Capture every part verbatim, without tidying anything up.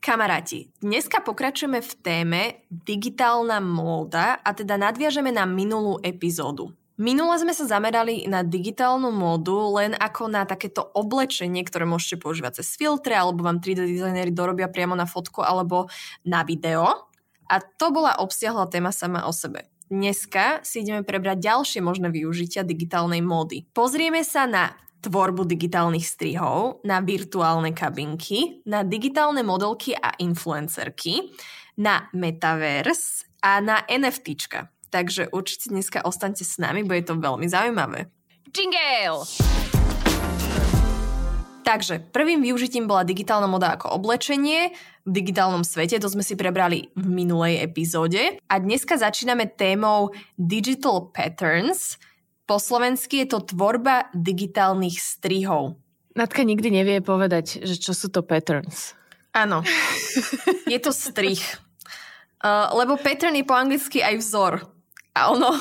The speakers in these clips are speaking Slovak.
Kamaráti, dneska pokračujeme v téme digitálna móda a teda nadviažeme na minulú epizódu. Minule sme sa zamerali na digitálnu módu len ako na takéto oblečenie, ktoré môžete používať cez filtre, alebo vám tri dé dizajneri dorobia priamo na fotku alebo na video. A to bola obsiahla téma sama o sebe. Dneska si ideme prebrať ďalšie možné využitia digitálnej módy. Pozrieme sa na tvorbu digitálnych strihov, na virtuálne kabinky, na digitálne modelky a influencerky, na metaverse a na NFTčka. Takže určite dneska ostaňte s nami, bude to veľmi zaujímavé. Jingle! Takže prvým využitím bola digitálna moda ako oblečenie v digitálnom svete, to sme si prebrali v minulej epizóde. A dneska začíname témou Digital Patterns. Po slovensky je to tvorba digitálnych strihov. Natka nikdy nevie povedať, že čo sú to patterns. Áno, je to strih. Uh, lebo pattern je po anglicky aj vzor. A ono,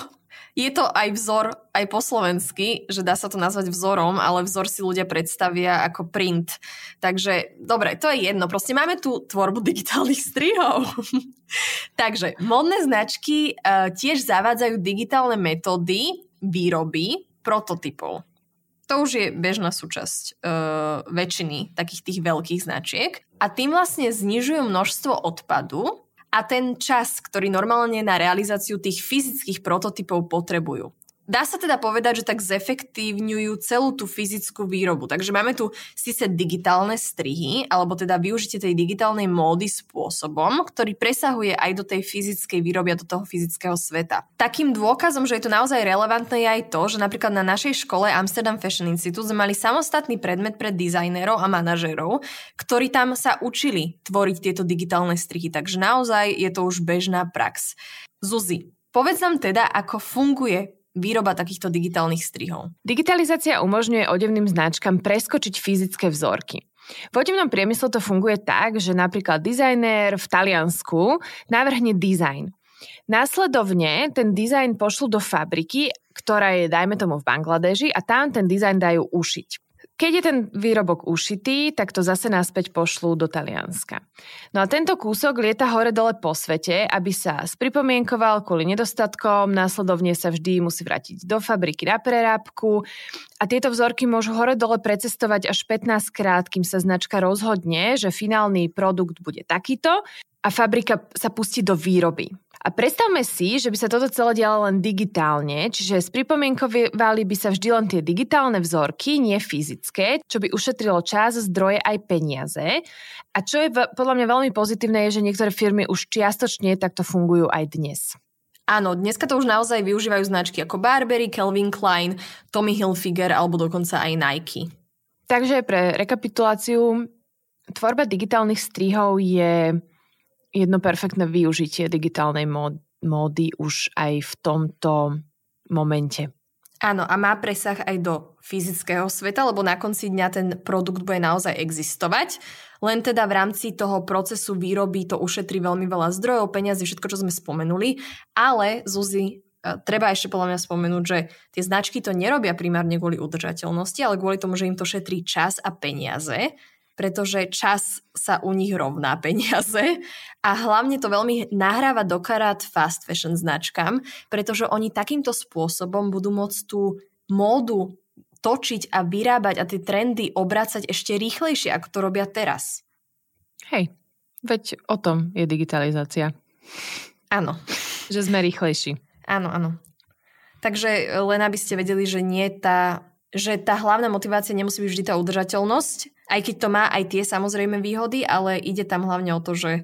je to aj vzor aj po slovensky, že dá sa to nazvať vzorom, ale vzor si ľudia predstavia ako print. Takže, dobre, to je jedno. Proste máme tu tvorbu digitálnych strihov. Takže, modné značky uh, tiež zavádzajú digitálne metódy výroby prototypov. To už je bežná súčasť e, väčšiny takých tých veľkých značiek a tým vlastne znižujú množstvo odpadu a ten čas, ktorý normálne na realizáciu tých fyzických prototypov potrebujú. Dá sa teda povedať, že tak zefektívňujú celú tú fyzickú výrobu. Takže máme tu síce digitálne strihy, alebo teda využitie tej digitálnej módy spôsobom, ktorý presahuje aj do tej fyzickej výroby a do toho fyzického sveta. Takým dôkazom, že je to naozaj relevantné, je aj to, že napríklad na našej škole Amsterdam Fashion Institute sme mali samostatný predmet pre dizajnerov a manažerov, ktorí tam sa učili tvoriť tieto digitálne strihy. Takže naozaj je to už bežná prax. Zuzi, povedz nám teda, ako funguje výroba takýchto digitálnych strihov. Digitalizácia umožňuje odevným značkám preskočiť fyzické vzorky. V odevnom priemysle to funguje tak, že napríklad dizajner v Taliansku navrhne dizajn. Následovne ten dizajn pošlú do fabriky, ktorá je, dajme tomu, v Bangladeži a tam ten dizajn dajú ušiť. Keď je ten výrobok ušitý, tak to zase naspäť pošlú do Talianska. No a tento kúsok lieta hore-dole po svete, aby sa spripomienkoval kvôli nedostatkom, následovne sa vždy musí vrátiť do fabriky na prerábku a tieto vzorky môžu hore-dole precestovať až pätnásťkrát, kým sa značka rozhodne, že finálny produkt bude takýto a fabrika sa pustí do výroby. A predstavme si, že by sa toto celé dialo len digitálne, čiže spripomienkovali by sa vždy len tie digitálne vzorky, nie fyzické, čo by ušetrilo čas, zdroje aj peniaze. A čo je podľa mňa veľmi pozitívne, je, že niektoré firmy už čiastočne takto fungujú aj dnes. Áno, dneska to už naozaj využívajú značky ako Burberry, Calvin Klein, Tommy Hilfiger alebo dokonca aj Nike. Takže pre rekapituláciu, tvorba digitálnych strihov je jedno perfektné využitie digitálnej módy už aj v tomto momente. Áno, a má presah aj do fyzického sveta, lebo na konci dňa ten produkt bude naozaj existovať. Len teda v rámci toho procesu výroby to ušetrí veľmi veľa zdrojov, peňazí, všetko, čo sme spomenuli. Ale, Zuzi, treba ešte podľa mňa spomenúť, že tie značky to nerobia primárne kvôli udržateľnosti, ale kvôli tomu, že im to šetrí čas a peniaze, pretože čas sa u nich rovná peniaze a hlavne to veľmi nahráva do karát fast fashion značkám, pretože oni takýmto spôsobom budú môcť tú módu točiť a vyrábať a tie trendy obracať ešte rýchlejšie, ako to robia teraz. Hej, veď o tom je digitalizácia. Áno. Že sme rýchlejší. Áno, áno. Takže len aby ste vedeli, že nie tá, že tá hlavná motivácia nemusí byť vždy tá udržateľnosť, aj keď to má aj tie samozrejme výhody, ale ide tam hlavne o to, že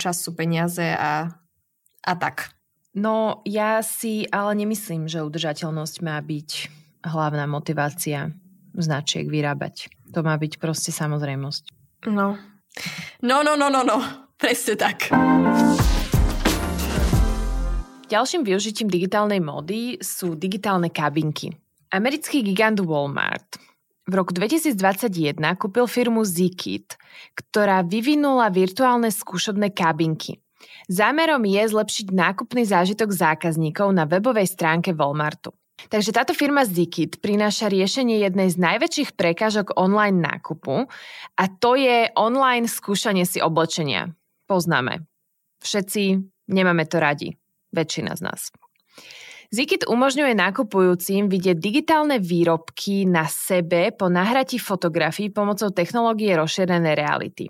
čas sú peniaze a, a tak. No ja si ale nemyslím, že udržateľnosť má byť hlavná motivácia značiek vyrábať. To má byť proste samozrejmosť. No, no, no, no, no. no. Presne tak. Ďalším využitím digitálnej módy sú digitálne kabinky. Americký gigant Walmart v roku dvetisícdvadsaťjeden kúpil firmu Zikit, ktorá vyvinula virtuálne skúšobné kabinky. Zámerom je zlepšiť nákupný zážitok zákazníkov na webovej stránke Walmartu. Takže táto firma Zikit prináša riešenie jednej z najväčších prekážok online nákupu, a to je online skúšanie si oblečenia. Poznáme. Všetci nemáme to radi. Väčšina z nás. Zikit umožňuje nakupujúcim vidieť digitálne výrobky na sebe po nahratí fotografií pomocou technológie rozšírenej reality.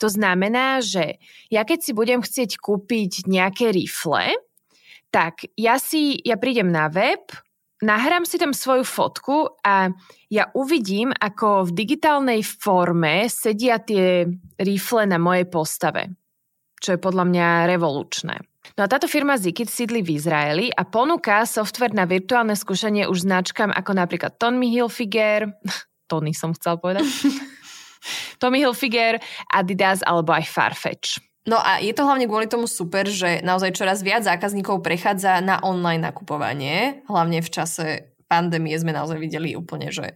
To znamená, že ja keď si budem chcieť kúpiť nejaké rifle, tak ja si ja prídem na web, nahrám si tam svoju fotku a ja uvidím, ako v digitálnej forme sedia tie rifle na mojej postave, čo je podľa mňa revolučné. No a táto firma Zikit sídli v Izraeli a ponúka software na virtuálne skúšanie už značkám ako napríklad Tommy Hilfiger, Tony som chcel povedať, Tommy Hilfiger, Adidas alebo aj Farfetch. No a je to hlavne kvôli tomu super, že naozaj čoraz viac zákazníkov prechádza na online nakupovanie. Hlavne v čase pandémie sme naozaj videli úplne, že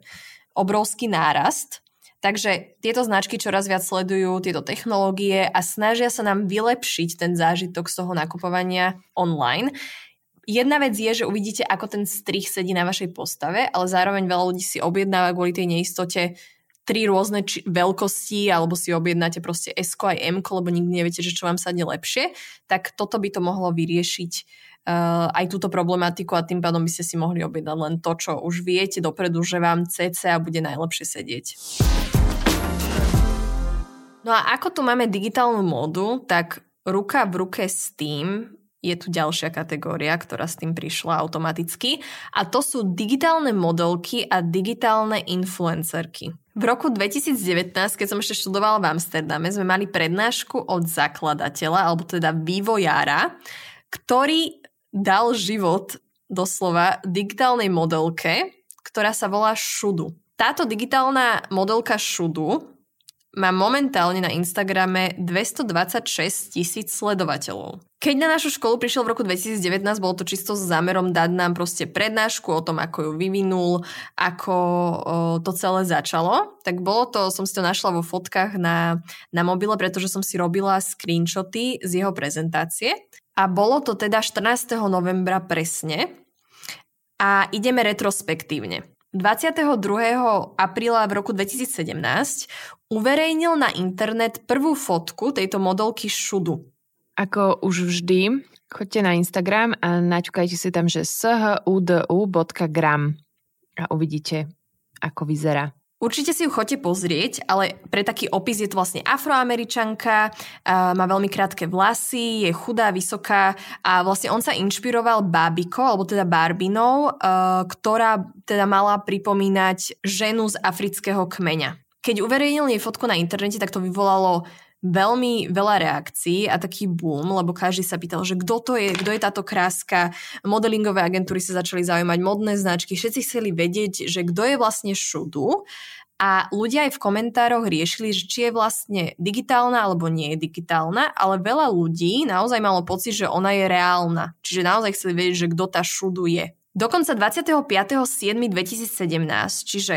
obrovský nárast. Takže tieto značky čoraz viac sledujú tieto technológie a snažia sa nám vylepšiť ten zážitok z toho nakupovania online. Jedna vec je, že uvidíte, ako ten strih sedí na vašej postave, ale zároveň veľa ľudí si objednáva kvôli tej neistote tri rôzne či- veľkosti, alebo si objednáte proste S-ko aj M-ko, lebo nikdy neviete, že čo vám sadne lepšie, tak toto by to mohlo vyriešiť uh, aj túto problematiku a tým pádom by ste si mohli objednať len to, čo už viete dopredu, že vám cca bude najlepšie sedieť. No a ako tu máme digitálnu módu, tak ruka v ruke s tým je tu ďalšia kategória, ktorá s tým prišla automaticky, a to sú digitálne modelky a digitálne influencerky. V roku dvetisícdevätnásť, keď som ešte študovala v Amsterdame, sme mali prednášku od zakladateľa, alebo teda vývojára, ktorý dal život doslova digitálnej modelke, ktorá sa volá Shudu. Táto digitálna modelka Shudu má momentálne na Instagrame dvestodvadsaťšesť tisíc sledovateľov. Keď na našu školu prišiel v roku dvetisícdevätnásť, bolo to čisto s zámerom dať nám proste prednášku o tom, ako ju vyvinul, ako to celé začalo. Tak bolo to, som si to našla vo fotkách na, na mobile, pretože som si robila screenshoty z jeho prezentácie. A bolo to teda štrnásteho novembra presne. A ideme retrospektívne. dvadsiateho druhého apríla v roku dvetisícsedemnásť uverejnil na internet prvú fotku tejto modelky Shudu. Ako už vždy, choďte na Instagram a naťukajte si tam, že es há u dé u bodka gram a uvidíte, ako vyzerá. Určite si ju chodte pozrieť, ale pre taký opis je to vlastne afroameričanka, má veľmi krátke vlasy, je chudá, vysoká a vlastne on sa inšpiroval Bábikou, alebo teda Barbinou, ktorá teda mala pripomínať ženu z afrického kmeňa. Keď uverejnil jej fotku na internete, tak to vyvolalo veľmi veľa reakcií a taký boom, lebo každý sa pýtal, že kto to je, kto je táto kráska. Modelingové agentúry sa začali zaujímať, modné značky, všetci chceli vedieť, že kto je vlastne Shudu, a ľudia aj v komentároch riešili, že či je vlastne digitálna alebo nie je digitálna, ale veľa ľudí naozaj malo pocit, že ona je reálna. Čiže naozaj chceli vedieť, že kto tá Shudu je. Dokonca dvadsiateho piateho júla dvetisícsedemnásť, čiže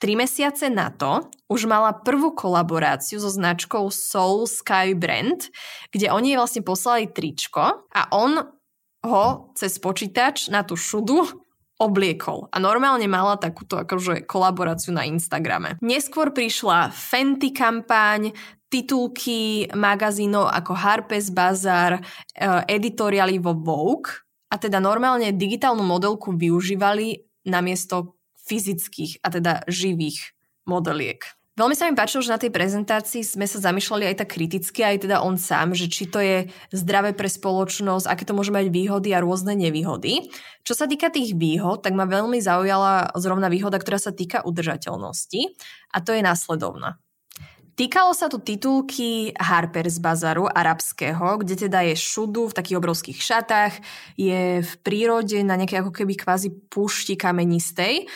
tri mesiace na to už mala prvú kolaboráciu so značkou Soul Sky Brand, kde oni jej vlastne poslali tričko a on ho cez počítač na tú Shudu obliekol. A normálne mala takúto akože kolaboráciu na Instagrame. Neskôr prišla Fenty kampaň, titulky magazínov ako Harper's Bazaar, editoriály vo Vogue, a teda normálne digitálnu modelku využívali namiesto fyzických a teda živých modeliek. Veľmi sa mi páčilo, že na tej prezentácii sme sa zamýšľali aj tak kriticky, aj teda on sám, že či to je zdravé pre spoločnosť, aké to môže mať výhody a rôzne nevýhody. Čo sa týka tých výhod, tak ma veľmi zaujala zrovna výhoda, ktorá sa týka udržateľnosti, a to je následovná. Týkalo sa tu titulky Harper's Bazaru arabského, kde teda je Shudu v takých obrovských šatách, je v prírode na nejakej ako keby kvázi púšti kamenistej.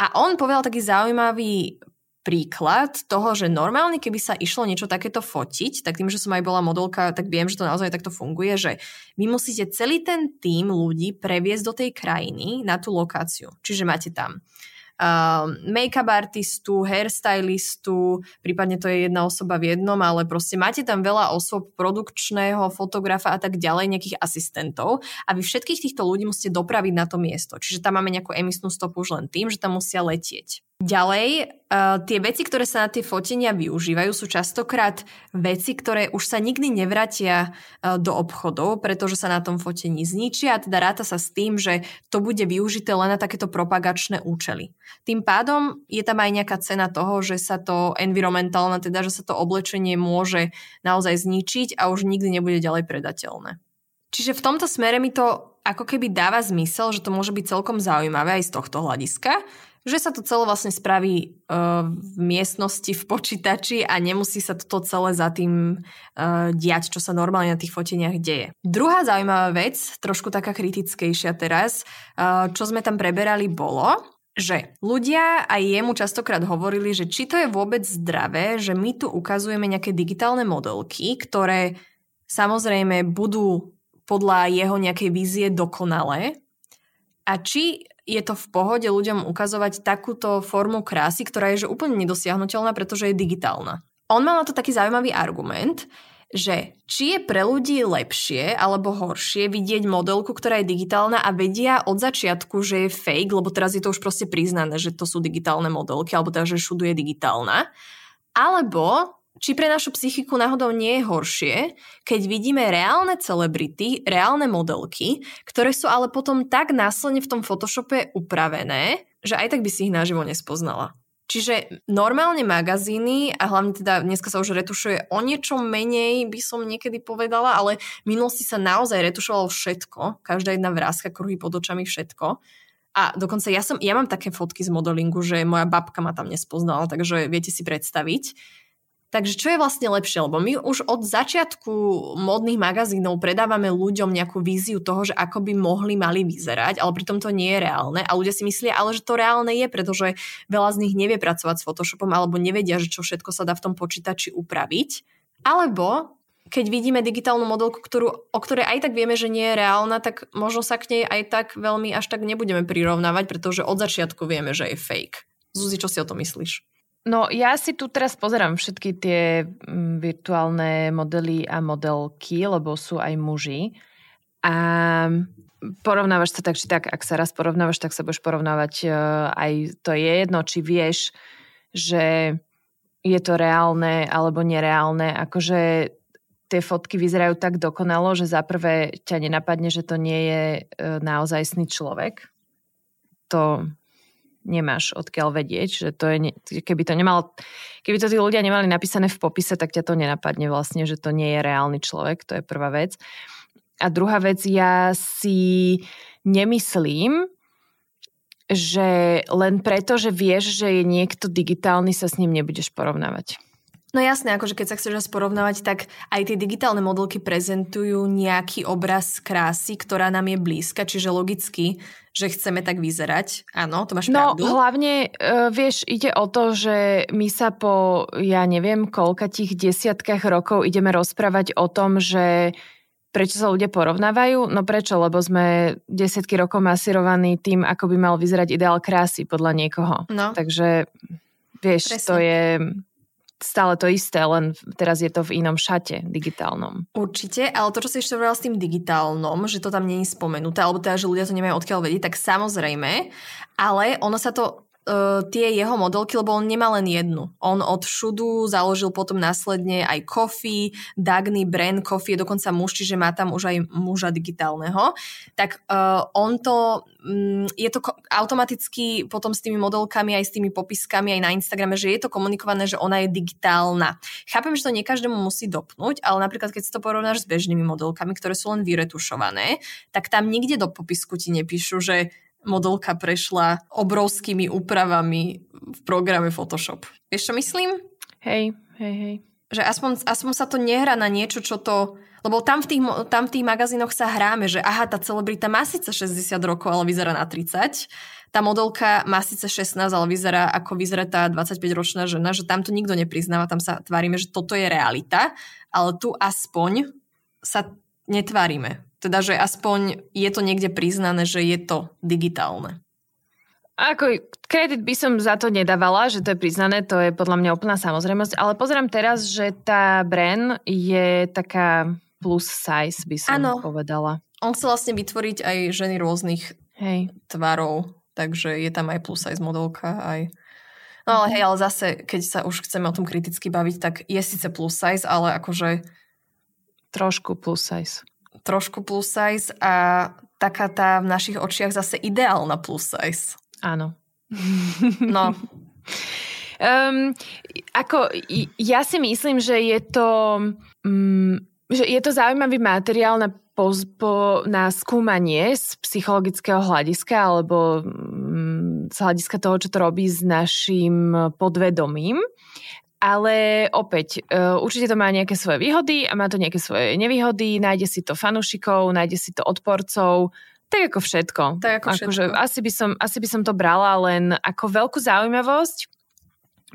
A on povedal taký zaujímavý príklad toho, že normálne, keby sa išlo niečo takéto fotiť, tak tým, že som aj bola modelka, tak viem, že to naozaj takto funguje, že vy musíte celý ten tím ľudí previesť do tej krajiny na tú lokáciu. Čiže máte tam uh, make-up artistu, hairstylistu, prípadne to je jedna osoba v jednom, ale proste máte tam veľa osôb produkčného, fotografa a tak ďalej, nejakých asistentov a vy všetkých týchto ľudí musíte dopraviť na to miesto. Čiže tam máme nejakú emisnú stopu už len tým, že tam musia letieť. Ďalej, uh, tie veci, ktoré sa na tie fotenia využívajú, sú častokrát veci, ktoré už sa nikdy nevratia uh, do obchodov, pretože sa na tom fotení zničia a teda ráta sa s tým, že to bude využité len na takéto propagačné účely. Tým pádom je tam aj nejaká cena toho, že sa to environmentálne, teda že sa to oblečenie môže naozaj zničiť a už nikdy nebude ďalej predateľné. Čiže v tomto smere mi to ako keby dáva zmysel, že to môže byť celkom zaujímavé aj z tohto hľadiska, že sa to celé vlastne spraví uh, v miestnosti, v počítači a nemusí sa toto celé za tým uh, diať, čo sa normálne na tých foteniach deje. Druhá zaujímavá vec, trošku taká kritickejšia teraz, uh, čo sme tam preberali, bolo, že ľudia aj jemu častokrát hovorili, že či to je vôbec zdravé, že my tu ukazujeme nejaké digitálne modelky, ktoré samozrejme budú podľa jeho nejakej vízie dokonalé a či je to v pohode ľuďom ukazovať takúto formu krásy, ktorá je že úplne nedosiahnuteľná, pretože je digitálna. On mal na to taký zaujímavý argument, že či je pre ľudí lepšie alebo horšie vidieť modelku, ktorá je digitálna a vedia od začiatku, že je fake, lebo teraz je to už proste priznané, že to sú digitálne modelky, alebo teda, že Shudu je digitálna. Alebo či pre našu psychiku náhodou nie je horšie, keď vidíme reálne celebrity, reálne modelky, ktoré sú ale potom tak následne v tom Photoshope upravené, že aj tak by si ich naživo nespoznala. Čiže normálne magazíny, a hlavne teda dneska sa už retušuje o niečo menej, by som niekedy povedala, ale v minulosti sa naozaj retušovalo všetko, každá jedna vrázka, kruhy pod očami, všetko. A dokonca ja, som, ja mám také fotky z modelingu, že moja babka ma tam nespoznala, takže viete si predstaviť. Takže čo je vlastne lepšie? Lebo my už od začiatku modných magazínov predávame ľuďom nejakú víziu toho, že ako by mohli mali vyzerať, ale pritom to nie je reálne. A ľudia si myslia, ale že to reálne je, pretože veľa z nich nevie pracovať s Photoshopom alebo nevedia, že čo všetko sa dá v tom počítači upraviť. Alebo keď vidíme digitálnu modelku, ktorú, o ktorej aj tak vieme, že nie je reálna, tak možno sa k nej aj tak veľmi až tak nebudeme prirovnávať, pretože od začiatku vieme, že je fake. Zuzi, čo si o to myslíš? No ja si tu teraz pozerám všetky tie virtuálne modely a modelky, lebo sú aj muži. A porovnávaš sa tak, či tak, ak sa raz porovnávaš, tak sa budeš porovnávať aj, to je jedno, či vieš, že je to reálne alebo nereálne. Akože tie fotky vyzerajú tak dokonalo, že zaprvé ťa nenapadne, že to nie je naozajstný človek. To nemáš odkiaľ vedieť, že to je, keby to nemalo, keby to tí ľudia nemali napísané v popise, tak ťa to nenapadne vlastne, že to nie je reálny človek, to je prvá vec. A druhá vec, ja si nemyslím, že len preto, že vieš, že je niekto digitálny, sa s ním nebudeš porovnávať. No jasné, akože keď sa chceš porovnávať, tak aj tie digitálne modelky prezentujú nejaký obraz krásy, ktorá nám je blízka, čiže logicky, že chceme tak vyzerať. Áno, to máš pravdu. No hlavne, vieš, ide o to, že my sa po, ja neviem, koľka tých desiatkách rokov ideme rozprávať o tom, že prečo sa ľudia porovnávajú? No prečo? Lebo sme desiatky rokov masírovaní tým, ako by mal vyzerať ideál krásy podľa niekoho. No. Takže, vieš, presne. To je stále to isté, len teraz je to v inom šate digitálnom. Určite, ale to, čo si ešte hovorila s tým digitálnom, že to tam nie je spomenuté, alebo teda, že ľudia to nemajú odkiaľ vedieť, tak samozrejme, ale ono sa to, uh, tie jeho modelky, lebo on nemá len jednu. On od Shudu založil potom následne aj Coffee, Dagny brand Coffee, je dokonca muž, čiže má tam už aj muža digitálneho. Tak uh, on to, je to automaticky potom s tými modelkami, aj s tými popiskami, aj na Instagrame, že je to komunikované, že ona je digitálna. Chápem, že to nie každému musí dopnúť, ale napríklad, keď si to porovnáš s bežnými modelkami, ktoré sú len vyretušované, tak tam nikde do popisku ti nepíšu, že modelka prešla obrovskými úpravami v programe Photoshop. Vieš, čo myslím? Hej, hej, hej. že aspoň, aspoň sa to nehrá na niečo, čo to... Lebo tam v tých, tam v tých magazínoch sa hráme, že aha, tá celebrita má síce šesťdesiat rokov, ale vyzerá na tridsať. Tá modelka má síce šestnásť, ale vyzerá ako vyzerá tá dvadsaťpäťročná žena, že tam to nikto nepriznáva, tam sa tvárime, že toto je realita, ale tu aspoň sa netvárime. Teda, že aspoň je to niekde priznané, že je to digitálne. Ako kredit by som za to nedávala, že to je priznané, to je podľa mňa úplná samozrejmosť, ale pozerám teraz, že tá brand je taká plus size, by som ano. povedala. On chcel vlastne vytvoriť aj ženy rôznych hej. tvarov, takže je tam aj plus size modelka, aj... No ale hej, ale zase, keď sa už chceme o tom kriticky baviť, tak je síce plus size, ale akože... Trošku plus size. Trošku plus size a taká tá v našich očiach zase ideálna plus size. Áno. No. Um, ako, ja si myslím, že je to, um, že je to zaujímavý materiál na, poz, po, na skúmanie z psychologického hľadiska alebo um, z hľadiska toho, čo to robí s našim podvedomím. Ale opäť, uh, určite to má nejaké svoje výhody a má to nejaké svoje nevýhody. Nájde si to fanúšikov, nájde si to odporcov. Tak ako všetko. Tak ako všetko. Akože, asi, by som, asi by som to brala len ako veľkú zaujímavosť.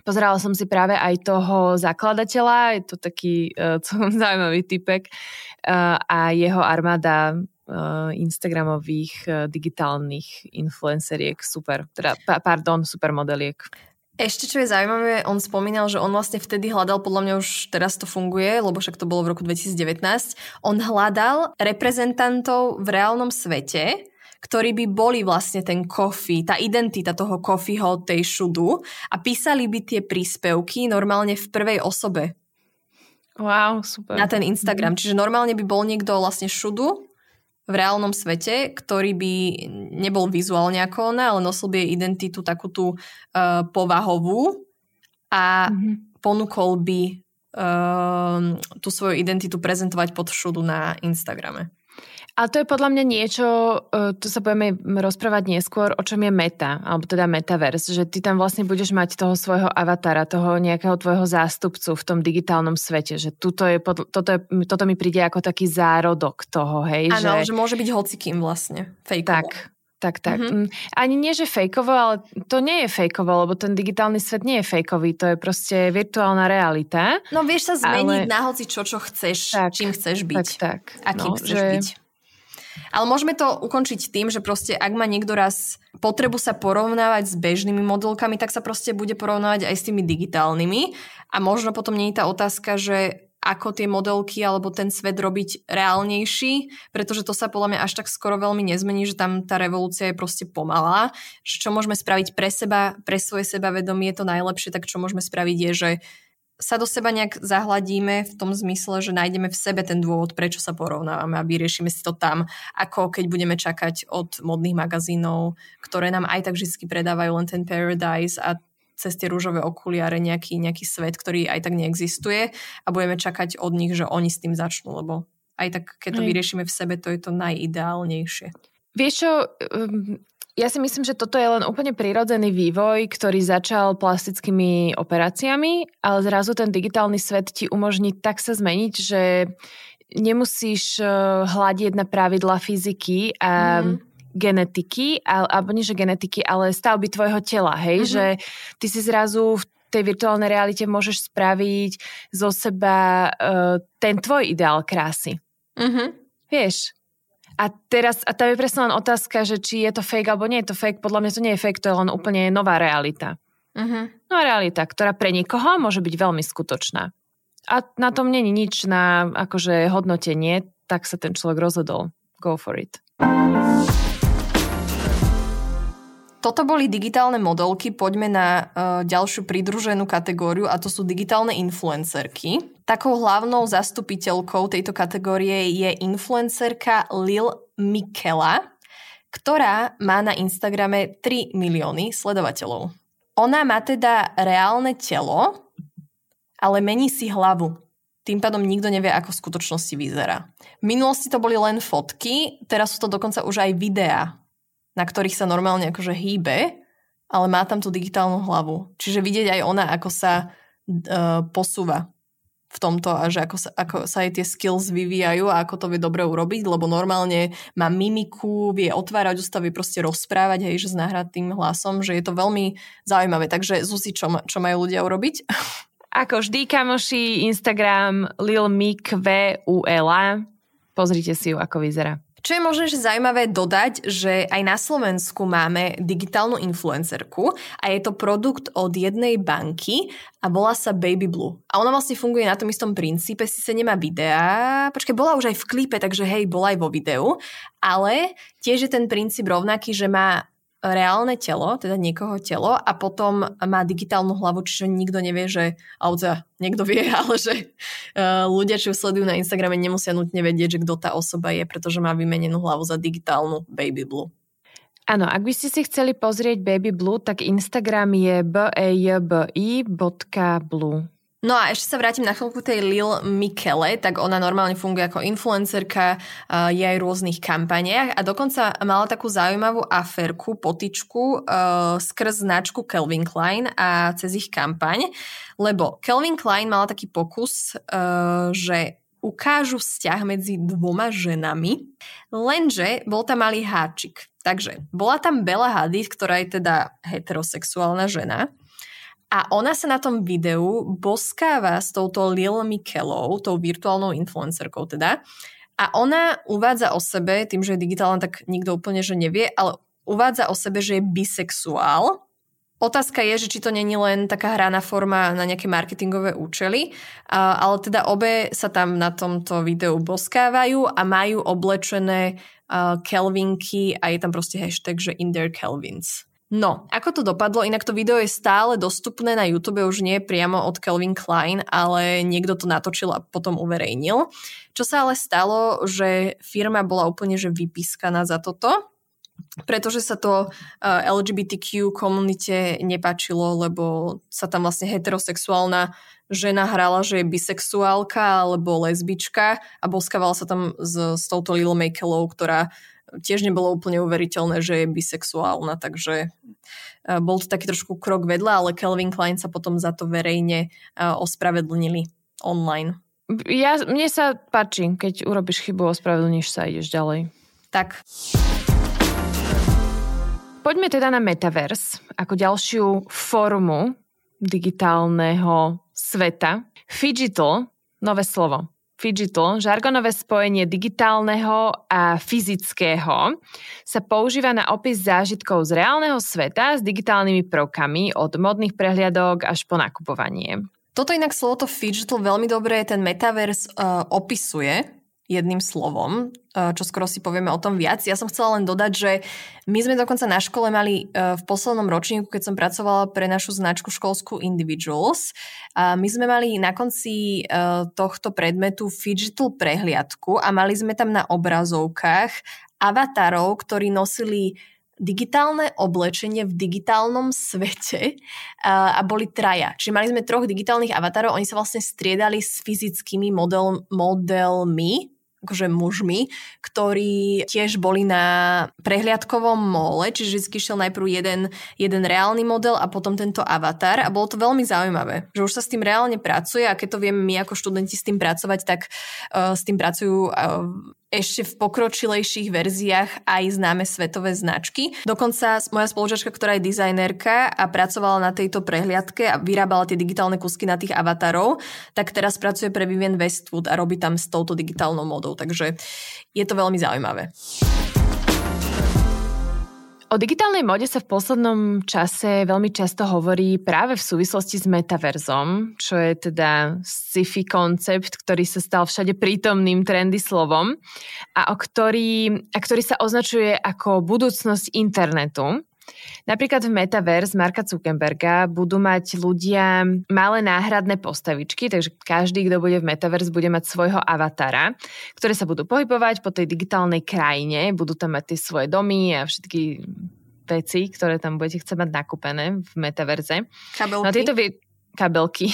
Pozerala som si práve aj toho zakladateľa, je to taký uh, zaujímavý typek uh, a jeho armáda uh, instagramových uh, digitálnych influenceriek, super, teda, pa, pardon, supermodeliek. Ešte čo je zaujímavé, on spomínal, že on vlastne vtedy hľadal, podľa mňa už teraz to funguje, lebo však to bolo v roku dvetisícdevätnásť, on hľadal reprezentantov v reálnom svete, ktorí by boli vlastne ten Kofi, tá identita toho Kofiho, tej Shudu a písali by tie príspevky normálne v prvej osobe. Wow, super. Na ten Instagram. Čiže normálne by bol niekto vlastne Shudu v reálnom svete, ktorý by nebol vizuálne ako ona, ale nosil by jej identitu takú tú uh, povahovú a mm-hmm. ponúkol by uh, tú svoju identitu prezentovať pod Shudu na Instagrame. Ale to je podľa mňa niečo, uh, tu sa budeme rozprávať neskôr, o čom je meta, alebo teda metaverse, že ty tam vlastne budeš mať toho svojho avatara, toho nejakého tvojho zástupcu v tom digitálnom svete, že tuto je pod, toto, je, toto mi príde ako taký zárodok toho, hej. Áno, že, že môže byť hocikým vlastne, fejkovo. Tak. Tak, tak. Mm-hmm. Ani nie, že fejkovo, ale to nie je fejkovo, lebo ten digitálny svet nie je fejkový, to je proste virtuálna realita. No vieš sa zmeniť ale... na hoci čo, čo chceš, tak, čím chceš byť. Tak, tak. Akým no, chceš že... byť. Ale môžeme to ukončiť tým, že proste ak má niekto raz potrebu sa porovnávať s bežnými modelkami, tak sa proste bude porovnávať aj s tými digitálnymi a možno potom nie je tá otázka, že ako tie modelky alebo ten svet robiť reálnejší, pretože to sa podľa mňa až tak skoro veľmi nezmení, že tam tá revolúcia je proste pomalá. Čo môžeme spraviť pre seba, pre svoje sebavedomie, je to najlepšie, tak čo môžeme spraviť je, že sa do seba nejak zahladíme v tom zmysle, že nájdeme v sebe ten dôvod, prečo sa porovnávame a vyriešime si to tam, ako keď budeme čakať od modných magazínov, ktoré nám aj tak vždy predávajú len ten Paradise a cez tie rúžové okuliare nejaký, nejaký svet, ktorý aj tak neexistuje a budeme čakať od nich, že oni s tým začnú, lebo aj tak, keď to vyriešime v sebe, to je to najideálnejšie. Vieš čo, ja si myslím, že toto je len úplne prirodzený vývoj, ktorý začal plastickými operáciami, ale zrazu ten digitálny svet ti umožní tak sa zmeniť, že nemusíš hľadiť na pravidlá fyziky a mm. genetiky, alebo nie že genetiky, ale stavby tvojho tela, hej, mm-hmm. že ty si zrazu v tej virtuálnej realite môžeš spraviť zo seba uh, ten tvoj ideál krásy. Mm-hmm. Vieš? A teraz, a tam je presne len otázka, že či je to fake, alebo nie je to fake, podľa mňa to nie je fake, to je len úplne nová realita. Mm-hmm. Nová realita, ktorá pre niekoho môže byť veľmi skutočná. A na tom nie je nič na akože hodnotenie, tak sa ten človek rozhodol. Go for it. Toto boli digitálne modelky, poďme na uh, ďalšiu pridruženú kategóriu a to sú digitálne influencerky. Takou hlavnou zastupiteľkou tejto kategórie je influencerka Lil Miquela, ktorá má na Instagrame tri milióny sledovateľov. Ona má teda reálne telo, ale mení si hlavu. Tým pádom nikto nevie, ako v skutočnosti vyzerá. V minulosti to boli len fotky, teraz sú to dokonca už aj videá, na ktorých sa normálne akože hýbe, ale má tam tú digitálnu hlavu. Čiže vidieť aj ona, ako sa uh, posúva v tomto a že ako sa, ako sa aj tie skills vyvíjajú a ako to vie dobre urobiť, lebo normálne má mimiku, vie otvárať ústa, vie proste rozprávať, hej, že s náhradným hlasom, že je to veľmi zaujímavé. Takže Zuzi, čo, čo majú ľudia urobiť? Ako vždy, kamoši, Instagram Lil Miquela. Pozrite si ju, ako vyzerá. Čo je možno, že zaujímavé dodať, že aj na Slovensku máme digitálnu influencerku a je to produkt od jednej banky a volá sa Baby Blue. A ona vlastne funguje na tom istom princípe, síce nemá videá, počkaj, bola už aj v klipe, takže hej, bola aj vo videu, ale tiež je ten princíp rovnaký, že má reálne telo, teda niekoho telo a potom má digitálnu hlavu, čiže nikto nevie, že, alebo teda niekto vie, ale že uh, ľudia, čo sledujú na Instagrame, nemusia nutne vedieť, že kto tá osoba je, pretože má vymenenú hlavu za digitálnu Baby Blue. Áno, ak by ste si chceli pozrieť Baby Blue, tak Instagram je bejbi bodka blue. No a ešte sa vrátim na chvíľku tej Lil Miquele, tak ona normálne funguje ako influencerka, je aj v rôznych kampaniách a dokonca mala takú zaujímavú aférku, potičku uh, skrz značku Calvin Klein a cez ich kampaň, lebo Calvin Klein mala taký pokus, uh, že ukážu vzťah medzi dvoma ženami, lenže bol tam malý háčik. Takže bola tam Bella Hadid, ktorá je teda heterosexuálna žena. A ona sa na tom videu boskáva s touto Lil Miquelou, tou virtuálnou influencerkou teda. A ona uvádza o sebe, tým, že je digitálna, tak nikto úplne, že nevie, ale uvádza o sebe, že je bisexuál. Otázka je, že či to není len taká hraná forma na nejaké marketingové účely, ale teda obe sa tam na tomto videu boskávajú a majú oblečené kelvinky a je tam proste hashtag, že in their kelvins. No, ako to dopadlo? Inak to video je stále dostupné na YouTube, už nie priamo od Calvin Klein, ale niekto to natočil a potom uverejnil. Čo sa ale stalo, že firma bola úplne že vypískaná za toto, pretože sa to el gé bé té kvé komunite nepáčilo, lebo sa tam vlastne heterosexuálna žena hrala, že je bisexuálka alebo lesbička a boskávala sa tam s, s touto Lil Miquelou, ktorá tiež nebolo úplne uveriteľné, že je bisexuálna, takže bol to taký trošku krok vedľa, ale Calvin Klein sa potom za to verejne ospravedlnili online. Ja, mne sa páči, keď urobíš chybu, ospravedlníš sa a ideš ďalej. Tak. Poďme teda na Metaverse ako ďalšiu formu digitálneho sveta. Fidgetal, nové slovo. Fidgetal, žargonové spojenie digitálneho a fyzického, sa používa na opis zážitkov z reálneho sveta s digitálnymi prvkami od modných prehliadok až po nakupovanie. Toto inak slovo, to fidgetal, veľmi dobre ten metaverse uh, opisuje jedným slovom, čo skoro si povieme o tom viac. Ja som chcela len dodať, že my sme dokonca na škole mali v poslednom ročníku, keď som pracovala pre našu značku školskú Individuals, my sme mali na konci tohto predmetu fidgetal prehliadku a mali sme tam na obrazovkách avatarov, ktorí nosili digitálne oblečenie v digitálnom svete a boli traja. Čiže mali sme troch digitálnych avatarov, oni sa vlastne striedali s fyzickými model, modelmi, akože mužmi, ktorí tiež boli na prehliadkovom mole, čiže vždy šiel najprv jeden, jeden reálny model a potom tento avatar a bolo to veľmi zaujímavé, že už sa s tým reálne pracuje a keď to vieme my ako študenti s tým pracovať, tak uh, s tým pracujú uh, ešte v pokročilejších verziách aj známe svetové značky. Dokonca moja spolužiačka, ktorá je dizajnerka a pracovala na tejto prehliadke a vyrábala tie digitálne kusky na tých avatarov, tak teraz pracuje pre Vivienne Westwood a robí tam s touto digitálnou modou. Takže je to veľmi zaujímavé. O digitálnej móde sa v poslednom čase veľmi často hovorí práve v súvislosti s metaverzom, čo je teda sci-fi koncept, ktorý sa stal všade prítomným trendy slovom a, o ktorý, a ktorý sa označuje ako budúcnosť internetu. Napríklad v Metaverse Marka Zuckerberga budú mať ľudia malé náhradné postavičky, takže každý, kto bude v Metaverse, bude mať svojho avatara, ktoré sa budú pohybovať po tej digitálnej krajine, budú tam mať tie svoje domy a všetky veci, ktoré tam budete chcieť mať nakúpené v Metaverse. Kabelky. No a tieto vi- kabelky.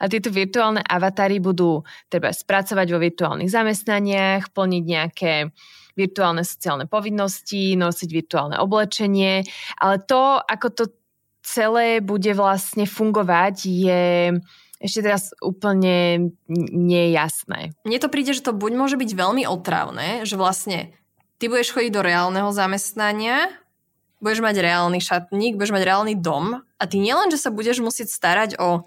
A tieto virtuálne avatary budú treba spracovať vo virtuálnych zamestnaniach, plniť nejaké virtuálne sociálne povinnosti, nosiť virtuálne oblečenie, ale to, ako to celé bude vlastne fungovať, je ešte teraz úplne nejasné. Mne to príde, že to buď môže byť veľmi otrávne, že vlastne ty budeš chodiť do reálneho zamestnania, budeš mať reálny šatník, budeš mať reálny dom a ty nielen, že sa budeš musieť starať o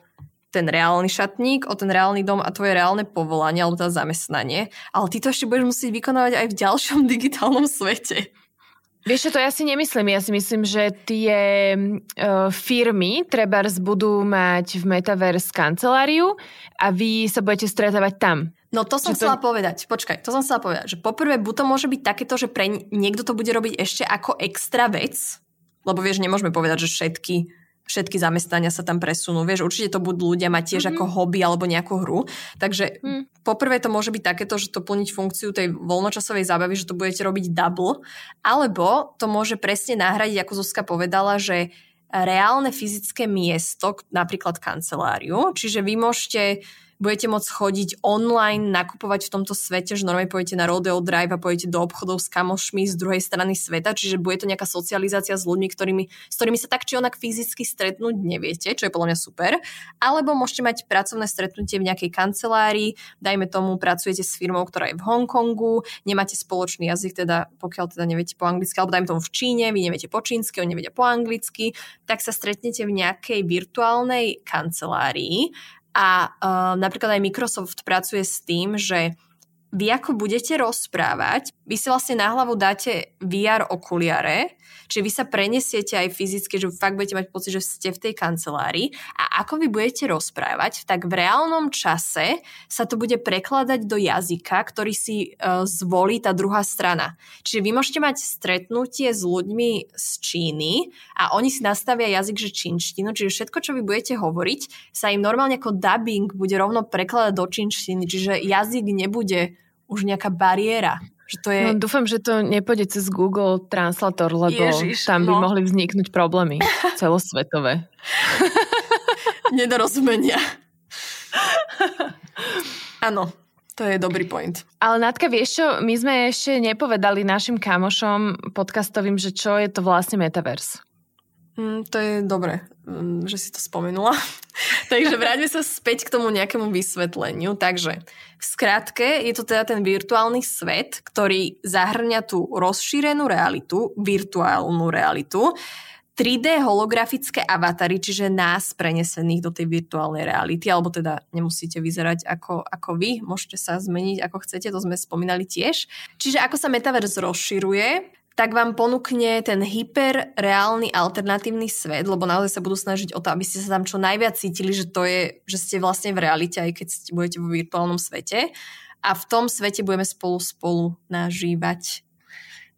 ten reálny šatník, o ten reálny dom a tvoje reálne povolanie alebo teda zamestnanie, ale ty to ešte budeš musieť vykonávať aj v ďalšom digitálnom svete. Vieš, to ja si nemyslím. Ja si myslím, že tie uh, firmy trebárs budú mať v Metaverse kanceláriu a vy sa budete stretávať tam. No to som Čiže chcela to... povedať. Počkaj, to som chcela povedať, že poprvé buď to môže byť takéto, že pre niekto to bude robiť ešte ako extra vec, lebo vieš, nemôžeme povedať, že všetky všetky zamestnania sa tam presunú. Vieš, určite to budú ľudia mať tiež mm-hmm. ako hobby alebo nejakú hru. Takže mm. poprvé to môže byť takéto, že to plniť funkciu tej voľnočasovej zábavy, že to budete robiť double. Alebo to môže presne nahradiť, ako Zuzka povedala, že reálne fyzické miesto, napríklad kanceláriu. Čiže vy môžete, budete môcť chodiť online, nakupovať v tomto svete, že normálne pôjdete na Rodeo Drive a pôjdete do obchodov s kamošmi z druhej strany sveta, čiže bude to nejaká socializácia s ľuďmi, ktorými, s ktorými sa tak či onak fyzicky stretnúť neviete, čo je podľa mňa super. Alebo môžete mať pracovné stretnutie v nejakej kancelárii, dajme tomu, pracujete s firmou, ktorá je v Hongkongu, nemáte spoločný jazyk, teda pokiaľ teda neviete po anglicky, alebo dajme tomu v Číne, vy neviete po čínsky, oni nevedia po anglicky, tak sa stretnete v nejakej virtuálnej kancelárii a uh, napríklad aj Microsoft pracuje s tým, že vy ako budete rozprávať, vy si vlastne na hlavu dáte vé er okuliare, čiže vy sa prenesiete aj fyzicky, že fakt budete mať pocit, že ste v tej kancelárii a ako vy budete rozprávať, tak v reálnom čase sa to bude prekladať do jazyka, ktorý si uh, zvolí tá druhá strana. Čiže vy môžete mať stretnutie s ľuďmi z Číny a oni si nastavia jazyk, že čínštinu, čiže všetko, čo vy budete hovoriť, sa im normálne ako dubbing bude rovno prekladať do čínštiny, čiže jazyk nebude už nejaká bariéra. Že to je... No, dúfam, že to nepôjde cez Google Translator, lebo Ježiš, tam by no. mohli vzniknúť problémy celosvetové. Nedorozumenia. Áno, to je dobrý point. Ale Natka, vieš čo, my sme ešte nepovedali našim kamošom podcastovým, že čo je to vlastne Metaverse. Mm, to je dobre, mm, že si to spomenula. Takže vráťme sa späť k tomu nejakému vysvetleniu. Takže v skratke je to teda ten virtuálny svet, ktorý zahrňa tú rozšírenú realitu, virtuálnu realitu, tri dé holografické avatary, čiže nás prenesených do tej virtuálnej reality, alebo teda nemusíte vyzerať ako, ako vy, môžete sa zmeniť ako chcete, to sme spomínali tiež. Čiže ako sa Metaverse rozširuje, tak vám ponúkne ten hyperreálny alternatívny svet, lebo naozaj sa budú snažiť o to, aby ste sa tam čo najviac cítili, že to je, že ste vlastne v realite, aj keď budete vo virtuálnom svete. A v tom svete budeme spolu spolu nažívať.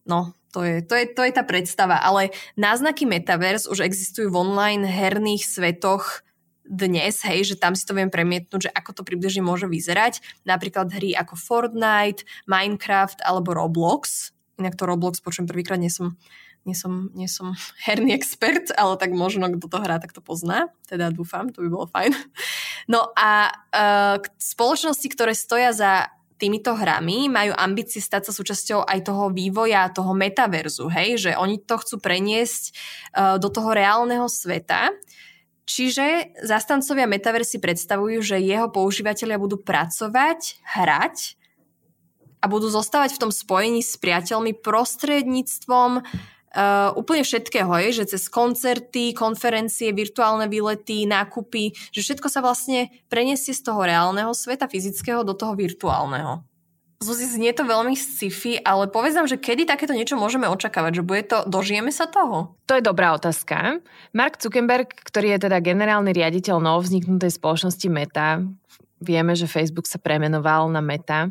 No, to je, to je, to je tá predstava. Ale náznaky Metaverse už existujú v online herných svetoch dnes, hej, že tam si to viem premietnúť, že ako to približne môže vyzerať. Napríklad hry ako Fortnite, Minecraft alebo Roblox. Inak to Roblox počujem prvýkrát, nie som, nie, som, nie som herný expert, ale tak možno, kto to hrá, tak to pozná. Teda dúfam, to by bolo fajn. No a uh, spoločnosti, ktoré stoja za týmito hrami, majú ambície stať sa súčasťou aj toho vývoja, toho metaverzu, hej? Že oni to chcú preniesť uh, do toho reálneho sveta. Čiže zastancovia metaverse si predstavujú, že jeho používatelia budú pracovať, hrať a budú zostávať v tom spojení s priateľmi prostredníctvom uh, úplne všetkého, je, že cez koncerty, konferencie, virtuálne výlety, nákupy, že všetko sa vlastne preniesie z toho reálneho sveta fyzického do toho virtuálneho. Zuzi, znie to veľmi sci-fi, ale povedz nám, že kedy takéto niečo môžeme očakávať, že bude to, dožijeme sa toho? To je dobrá otázka. Mark Zuckerberg, ktorý je teda generálny riaditeľ novovzniknutej spoločnosti Meta, vieme, že Facebook sa premenoval na Meta,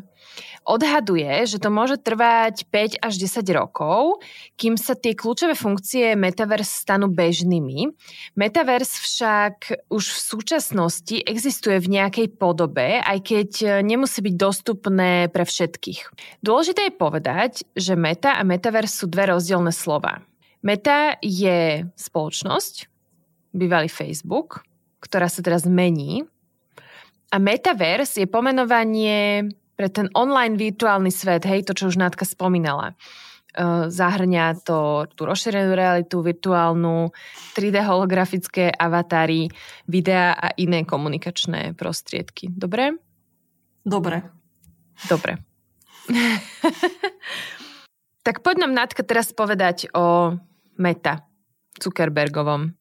odhaduje, že to môže trvať päť až desať rokov, kým sa tie kľúčové funkcie Metaverse stanú bežnými. Metaverse však už v súčasnosti existuje v nejakej podobe, aj keď nemusí byť dostupné pre všetkých. Dôležité je povedať, že Meta a Metaverse sú dve rozdielne slova. Meta je spoločnosť, bývalý Facebook, ktorá sa teraz mení, a Metaverse je pomenovanie pre ten online virtuálny svet, hej, to, čo už Natka spomínala. Zahrňa to tú rozšírenú realitu, virtuálnu, tri dé holografické avatári, videá a iné komunikačné prostriedky. Dobre? Dobre. Dobre. Tak poď nám, Natka, teraz povedať o Meta Zuckerbergovom.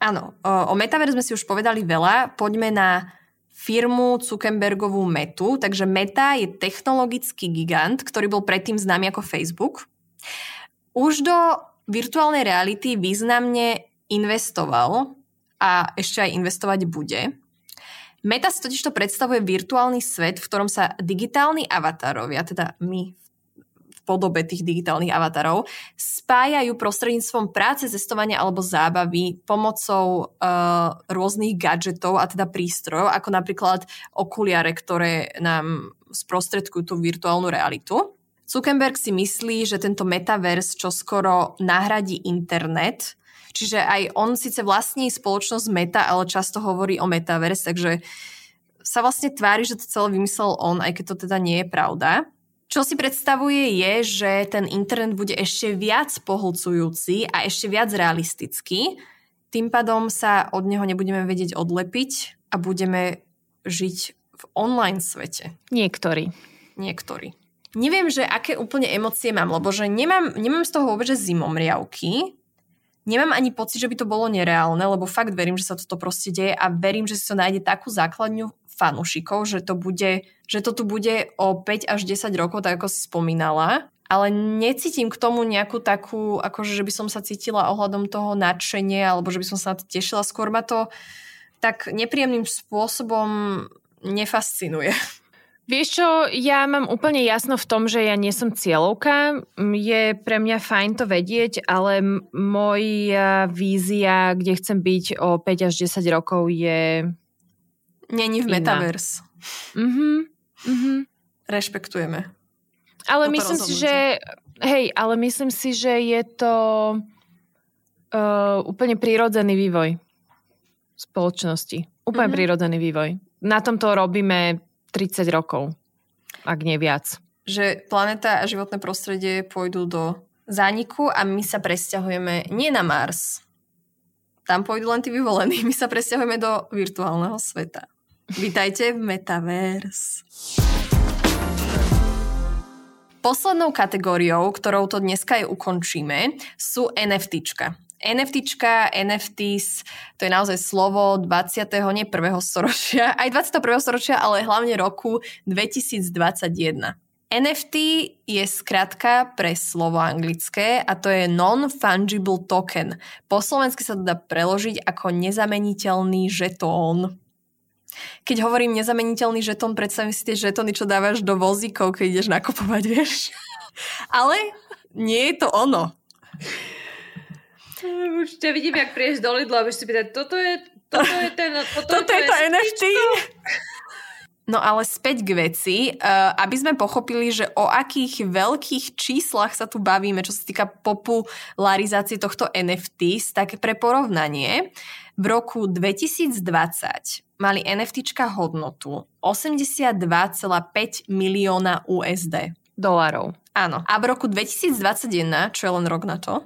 Áno, o Metaverse sme si už povedali veľa. Poďme na firmu Zuckerbergovú Metu. Takže Meta je technologický gigant, ktorý bol predtým známy ako Facebook. Už do virtuálnej reality významne investoval a ešte aj investovať bude. Meta si totižto predstavuje virtuálny svet, v ktorom sa digitálni avatarovia, teda my v podobe tých digitálnych avatarov, spájajú prostredníctvom práce, cestovania alebo zábavy pomocou e, rôznych gadžetov a teda prístrojov, ako napríklad okuliare, ktoré nám sprostredkujú tú virtuálnu realitu. Zuckerberg si myslí, že tento metaverse čoskoro nahradí internet, čiže aj on síce vlastní spoločnosť Meta, ale často hovorí o metaverse, takže sa vlastne tvári, že to celé vymyslel on, aj keď to teda nie je pravda. Čo si predstavuje je, že ten internet bude ešte viac pohľcujúci a ešte viac realistický, tým pádom sa od neho nebudeme vedieť odlepiť a budeme žiť v online svete. Niektorí. Niektorí. Neviem, že aké úplne emócie mám, lebo že nemám, nemám z toho vôbec, že zimomriavky. Nemám ani pocit, že by to bolo nereálne, lebo fakt verím, že sa toto proste deje a verím, že si to nájde takú základňu fanúšikov, že to bude, že to tu bude o päť až desať rokov, tak ako si spomínala. Ale necítim k tomu nejakú takú, akože že by som sa cítila ohľadom toho nadšenie, alebo že by som sa na to tešila. Skôr ma to tak nepríjemným spôsobom nefascinuje. Vieš čo, ja mám úplne jasno v tom, že ja nie som cieľovka. Je pre mňa fajn to vedieť, ale moja vízia, kde chcem byť o päť až desať rokov je... Není v iná. Metaverse. Mhm, mhm. Rešpektujeme. Ale Toto myslím rozhodnúť. si, že... Hej, ale myslím si, že je to uh, úplne prirodzený vývoj spoločnosti. Úplne mhm. prirodzený vývoj. Na tom to robíme... tridsať rokov, ak nie viac. Že planéta a životné prostredie pôjdu do zániku a my sa presťahujeme nie na Mars. Tam pôjdu len tí vyvolení. My sa presťahujeme do virtuálneho sveta. Vítajte v Metaverse. Poslednou kategóriou, ktorou to dneska je ukončíme, sú NFTčka. NFTčka, NFTs, to je naozaj slovo dvadsiateho, nie prvého storočia, aj dvadsiateho prvého storočia, ale hlavne roku dvetisícdvadsaťjeden. en ef tí je skratka pre slovo anglické a to je non-fungible token. Po slovensky sa to dá preložiť ako nezameniteľný žetón. Keď hovorím nezameniteľný žetón, predstavím si tie žetóny, čo dávaš do vozíkov, keď ideš nakupovať, vieš. Ale nie je to ono. Už ťa vidím, jak prieš do Lidla a budeš si pýtať, toto je, toto je ten... Toto, toto je to en ef tí? No ale späť k veci, uh, aby sme pochopili, že o akých veľkých číslach sa tu bavíme, čo sa týka popularizácie tohto en ef tí, tak pre porovnanie, v roku dvetisícdvadsať mali NFTčka hodnotu osemdesiatdva celá päť milióna U S D. Dolarov. Áno. A v roku dvetisícdvadsaťjeden, čo je len rok na to,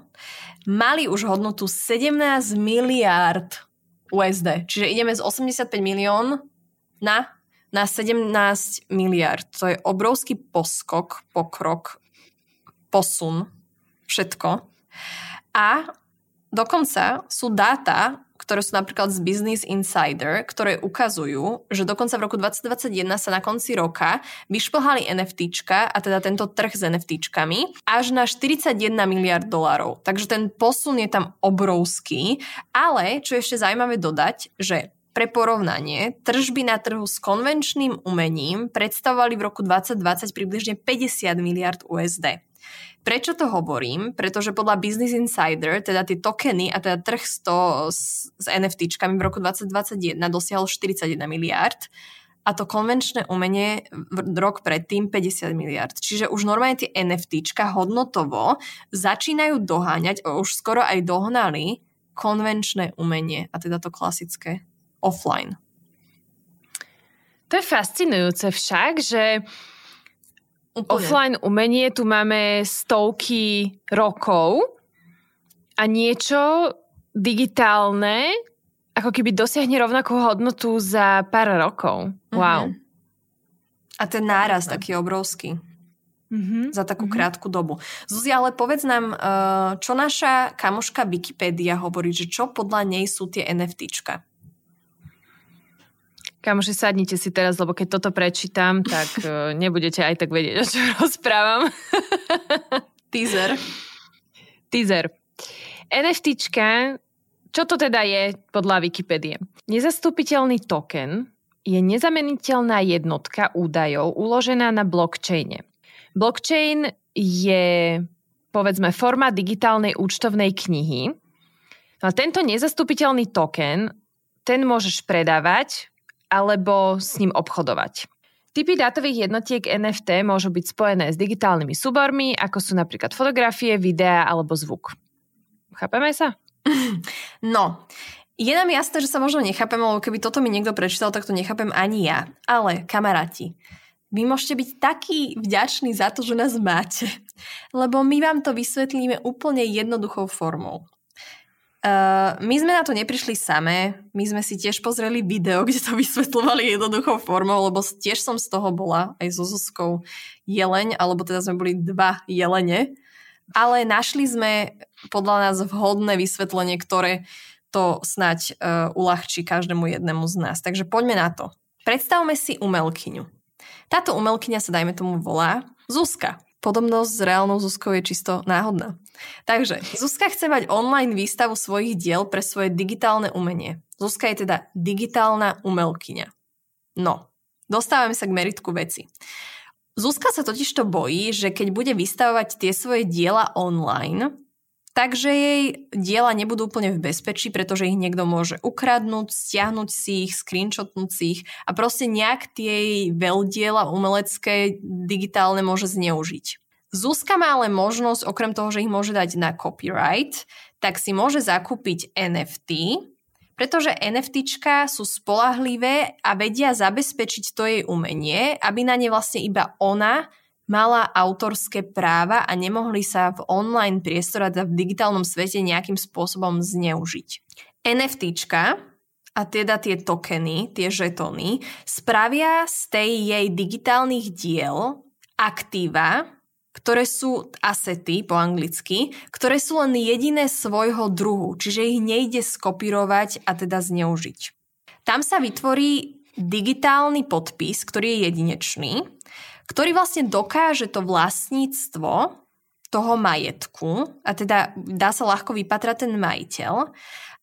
mali už hodnotu sedemnásť miliárd U S D. Čiže ideme z osemdesiatpäť milión na, na sedemnásť miliárd. To je obrovský poskok, pokrok, posun, všetko. A dokonca sú dáta, ktoré sú napríklad z Business Insider, ktoré ukazujú, že dokonca v roku dvetisícdvadsaťjeden sa na konci roka vyšplhali NFTčka, a teda tento trh s NFTčkami, až na štyridsaťjeden miliárd dolárov. Takže ten posun je tam obrovský, ale čo je ešte zaujímavé dodať, že pre porovnanie, tržby na trhu s konvenčným umením predstavovali v roku dvetisícdvadsať približne päťdesiat miliárd U S D. Prečo to hovorím? Pretože podľa Business Insider, teda tie tokeny a teda trh s, s NFTčkami v roku dvetisícdvadsaťjeden dosiahol štyridsaťjeden miliárd a to konvenčné umenie rok predtým päťdesiat miliárd. Čiže už normálne tie NFTčka hodnotovo začínajú doháňať, už skoro aj dohnali konvenčné umenie a teda to klasické offline. To je fascinujúce však, že Úplne. Offline umenie tu máme stovky rokov a niečo digitálne ako keby dosiahne rovnakú hodnotu za pár rokov. Wow. Mm-hmm. A ten náraz no. taký obrovský. Mm-hmm. Za takú mm-hmm. krátku dobu. Zuzi, ale povedz nám, čo naša kamoška Wikipédia hovorí, že čo podľa nej sú tie NFTčka? Kamoši, sadnite si teraz, lebo keď toto prečítam, tak nebudete aj tak vedieť, o čo rozprávam. Teaser. Teaser. NFTčka... Čo to teda je podľa Wikipédie? Nezastupiteľný token je nezameniteľná jednotka údajov uložená na blockchaine. Blockchain je, povedzme, forma digitálnej účtovnej knihy. A tento nezastupiteľný token, ten môžeš predávať alebo s ním obchodovať. Typy dátových jednotiek en ef té môžu byť spojené s digitálnymi súbormi, ako sú napríklad fotografie, videá alebo zvuk. Chápeme sa? No, je nám jasné, že sa možno nechápem, lebo keby toto mi niekto prečítal, tak to nechápem ani ja. Ale, kamaráti, vy môžete byť takí vďační za to, že nás máte, lebo my vám to vysvetlíme úplne jednoduchou formou. Uh, my sme na to neprišli samé, my sme si tiež pozreli video, kde to vysvetľovali jednoduchou formou, lebo tiež som z toho bola aj so Zuzkou jeleň, alebo teda sme boli dva jelene. Ale našli sme podľa nás vhodné vysvetlenie, ktoré to snáď uh, uľahčí každému jednému z nás. Takže poďme na to. Predstavme si umelkyňu. Táto umelkyňa sa, dajme tomu, volá Zuzka. Podobnosť s reálnou Zuzkou je čisto náhodná. Takže Zuzka chce mať online výstavu svojich diel pre svoje digitálne umenie. Zuzka je teda digitálna umelkyňa. No, dostávame sa k meritku veci. Zuzka sa totižto bojí, že keď bude vystavovať tie svoje diela online, takže jej diela nebudú úplne v bezpečí, pretože ich niekto môže ukradnúť, stiahnuť si ich, screenshotnúť si ich a proste nejak tie jej veľdiela umelecké digitálne môže zneužiť. Zuzka má ale možnosť, okrem toho, že ich môže dať na copyright, tak si môže zakúpiť en ef té, pretože NFTčka sú spoľahlivé a vedia zabezpečiť to jej umenie, aby na ne vlastne iba ona mala autorské práva a nemohli sa v online priestore a v digitálnom svete nejakým spôsobom zneužiť. NFTčka, a teda tie tokeny, tie žetóny, spravia z tej jej digitálnych diel aktíva, ktoré sú asety po anglicky, ktoré sú len jediné svojho druhu, čiže ich nejde skopírovať a teda zneužiť. Tam sa vytvorí digitálny podpis, ktorý je jedinečný, ktorý vlastne dokáže to vlastníctvo toho majetku, a teda dá sa ľahko vypatrať ten majiteľ,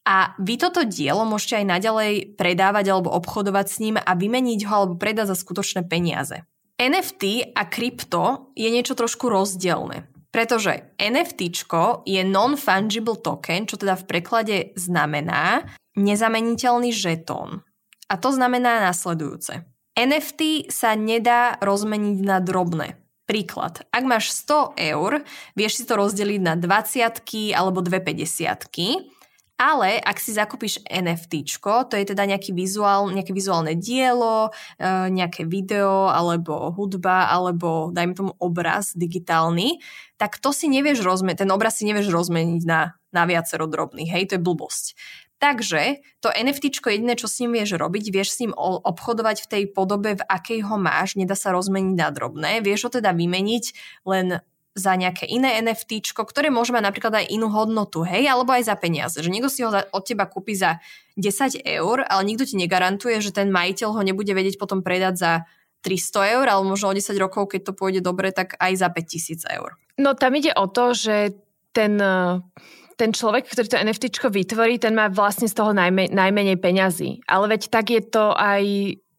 a vy toto dielo môžete aj naďalej predávať alebo obchodovať s ním a vymeniť ho alebo predať za skutočné peniaze. en ef té a krypto je niečo trošku rozdielne, pretože NFTčko je non-fungible token, čo teda v preklade znamená nezameniteľný žetón. A to znamená nasledujúce. en ef té sa nedá rozmeniť na drobné. Príklad, ak máš sto eur, vieš si to rozdeliť na dvadsiatky alebo dvestopäťdesiatky, ale ak si zakúpiš NFTčko, to je teda nejaký vizuál, nejaké vizuálne dielo, nejaké video, alebo hudba, alebo dajme tomu obraz digitálny, tak to si nevieš rozmeniť, ten obraz si nevieš rozmeniť na, na viacero drobných, hej, to je blbosť. Takže to NFTčko jediné, čo s ním vieš robiť, vieš s ním obchodovať v tej podobe, v akej ho máš, nedá sa rozmeniť na drobné, vieš ho teda vymeniť len za nejaké iné NFTčko, ktoré môže mať napríklad aj inú hodnotu, hej, alebo aj za peniaze. Že niekto si ho od teba kúpi za desať eur, ale nikto ti negarantuje, že ten majiteľ ho nebude vedieť potom predať za tristo eur, ale možno o desať rokov, keď to pôjde dobre, tak aj za päťtisíc eur. No tam ide o to, že ten, ten človek, ktorý to NFTčko vytvorí, ten má vlastne z toho najme, najmenej peňazí. Ale veď tak je to aj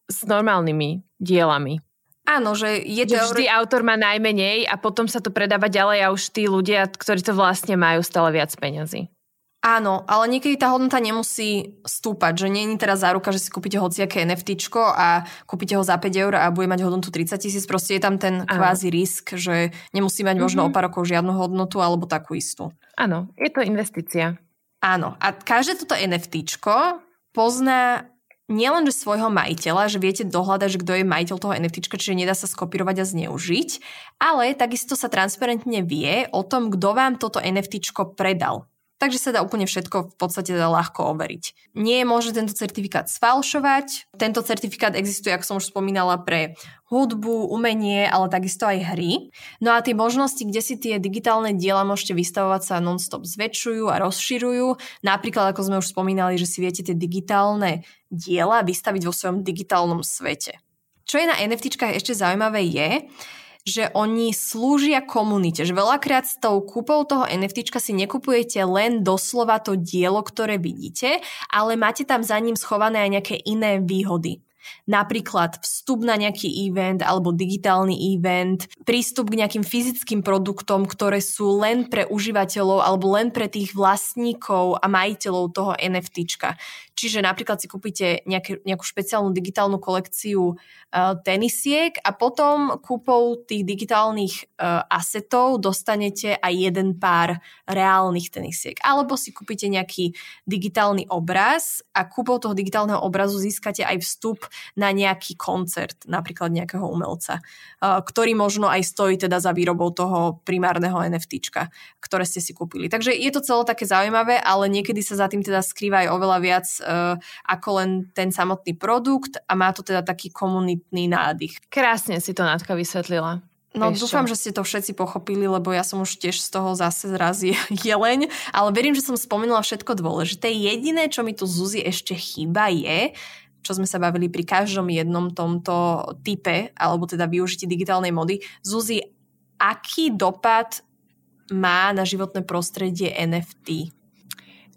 s normálnymi dielami. Áno, že je to... Vždy autor má najmenej a potom sa to predáva ďalej a už tí ľudia, ktorí to vlastne majú, stále viac peňazí. Áno, ale niekedy tá hodnota nemusí stúpať, že nie je teraz záruka, že si kúpite hociaké NFTčko a kúpite ho za päť eur a bude mať hodnotu tridsať tisíc, proste je tam ten kvázi risk, že nemusí mať možno mm-hmm. o pár rokov žiadnu hodnotu alebo takú istú. Áno, je to investícia. Áno, a každé toto NFTčko pozná nielen, že svojho majiteľa, že viete dohľadať, že kto je majiteľ toho NFTčka, čiže nedá sa skopírovať a zneužiť, ale takisto sa transparentne vie o tom, kto vám toto NFTčko predal. Takže sa dá úplne všetko v podstate dá ľahko overiť. Nie môže tento certifikát sfalšovať. Tento certifikát existuje, ako som už spomínala, pre hudbu, umenie, ale takisto aj hry. No a tie možnosti, kde si tie digitálne diela môžete vystavovať, sa non-stop zväčšujú a rozširujú. Napríklad, ako sme už spomínali, že si viete tie digitálne diela vystaviť vo svojom digitálnom svete. Čo je na NFTčkách ešte zaujímavé je, že oni slúžia komunite, že veľakrát s tou kúpou toho NFTčka si nekupujete len doslova to dielo, ktoré vidíte, ale máte tam za ním schované aj nejaké iné výhody. Napríklad vstup na nejaký event alebo digitálny event, prístup k nejakým fyzickým produktom, ktoré sú len pre užívateľov alebo len pre tých vlastníkov a majiteľov toho NFTčka. Čiže napríklad si kúpite nejaké, nejakú špeciálnu digitálnu kolekciu e, tenisiek a potom kúpou tých digitálnych e, asetov dostanete aj jeden pár reálnych tenisiek. Alebo si kúpite nejaký digitálny obraz a kúpou toho digitálneho obrazu získate aj vstup na nejaký koncert, napríklad nejakého umelca, e, ktorý možno aj stojí teda za výrobou toho primárneho NFTčka, ktoré ste si kúpili. Takže je to celé také zaujímavé, ale niekedy sa za tým teda skrýva aj oveľa viac ako len ten samotný produkt a má to teda taký komunitný nádych. Krásne si to Natka vysvetlila. No ešte. Dúfam, že ste to všetci pochopili, lebo ja som už tiež z toho zase raz jeleň, ale verím, že som spomenula všetko dôležité. Jediné, čo mi tu Zuzi ešte chýba je, čo sme sa bavili pri každom jednom tomto type, alebo teda využití digitálnej mody. Zuzi, aký dopad má na životné prostredie en ef tí?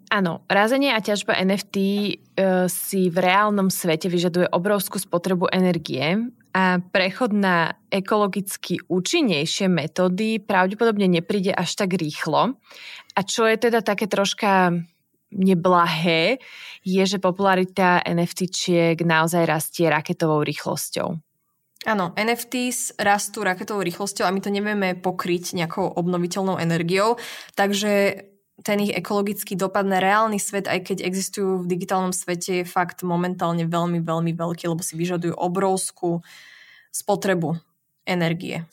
Áno, razenie a ťažba en ef tí e, si v reálnom svete vyžaduje obrovskú spotrebu energie a prechod na ekologicky účinnejšie metódy pravdepodobne nepríde až tak rýchlo. A čo je teda také troška neblahé, je, že popularita en ef tíčiek naozaj rastie raketovou rýchlosťou. Áno, en ef tí rastú raketovou rýchlosťou a my to nevieme pokryť nejakou obnoviteľnou energiou, takže ten ich ekologický dopad na reálny svet, aj keď existujú v digitálnom svete, je fakt momentálne veľmi, veľmi veľký, lebo si vyžadujú obrovskú spotrebu energie.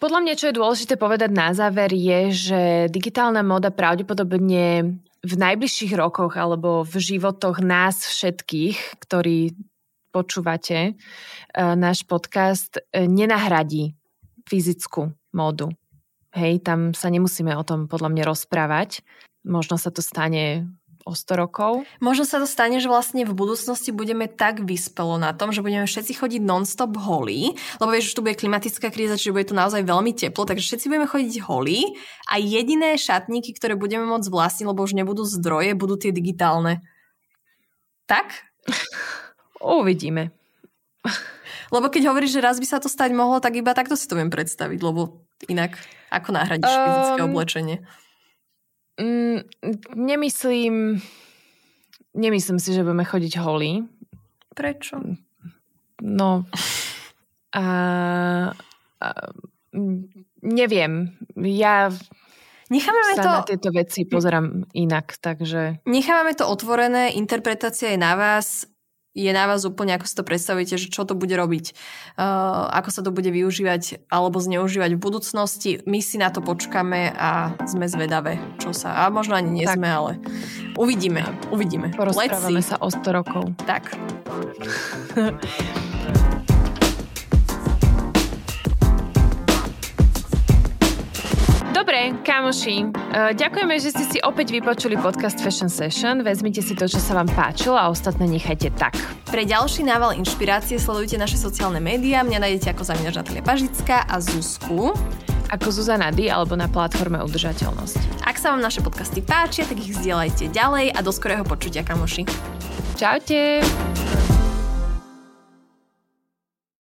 Podľa mňa, čo je dôležité povedať na záver, je, že digitálna móda pravdepodobne v najbližších rokoch alebo v životoch nás všetkých, ktorí počúvate náš podcast, nenahradí fyzickú módu. Hej, tam sa nemusíme o tom podľa mňa rozprávať. Možno sa to stane o sto rokov. Možno sa to stane, že vlastne v budúcnosti budeme tak vyspelo na tom, že budeme všetci chodiť non-stop holí, lebo vieš, že tu bude klimatická kríza, čiže bude to naozaj veľmi teplo, takže všetci budeme chodiť holí a jediné šatníky, ktoré budeme môcť vlastniť, lebo už nebudú zdroje, budú tie digitálne. Tak? Uvidíme. Lebo keď hovoríš, že raz by sa to stať mohlo, tak iba takto si to viem predstaviť, lebo inak ako nahradíš um, fyzické oblečenie? Um, nemyslím, nemyslím si, že budeme chodiť holí. Prečo? No, a, a, neviem. Ja Nechávame sa to, na tieto veci pozerám inak, takže nechávame to otvorené, interpretácia je na vás. Je na vás úplne, ako si to predstavíte, že čo to bude robiť, uh, ako sa to bude využívať alebo zneužívať v budúcnosti. My si na to počkáme a sme zvedavé, čo sa... A možno ani nie tak. Sme, ale uvidíme. uvidíme. Porozprávame sa o sto rokov. Tak. Dobre, kamoši, ďakujeme, že ste si opäť vypočuli podcast Fashion Session. Vezmite si to, čo sa vám páčilo a ostatné nechajte tak. Pre ďalší nával inšpirácie sledujte naše sociálne médiá. Mňa nájdete ako zamínač Natália Pažická a Zuzku ako Zuzana D alebo na platforme Udržateľnosť. Ak sa vám naše podcasty páčia, tak ich zdieľajte ďalej a do skorého počutia, kamoši. Čaute!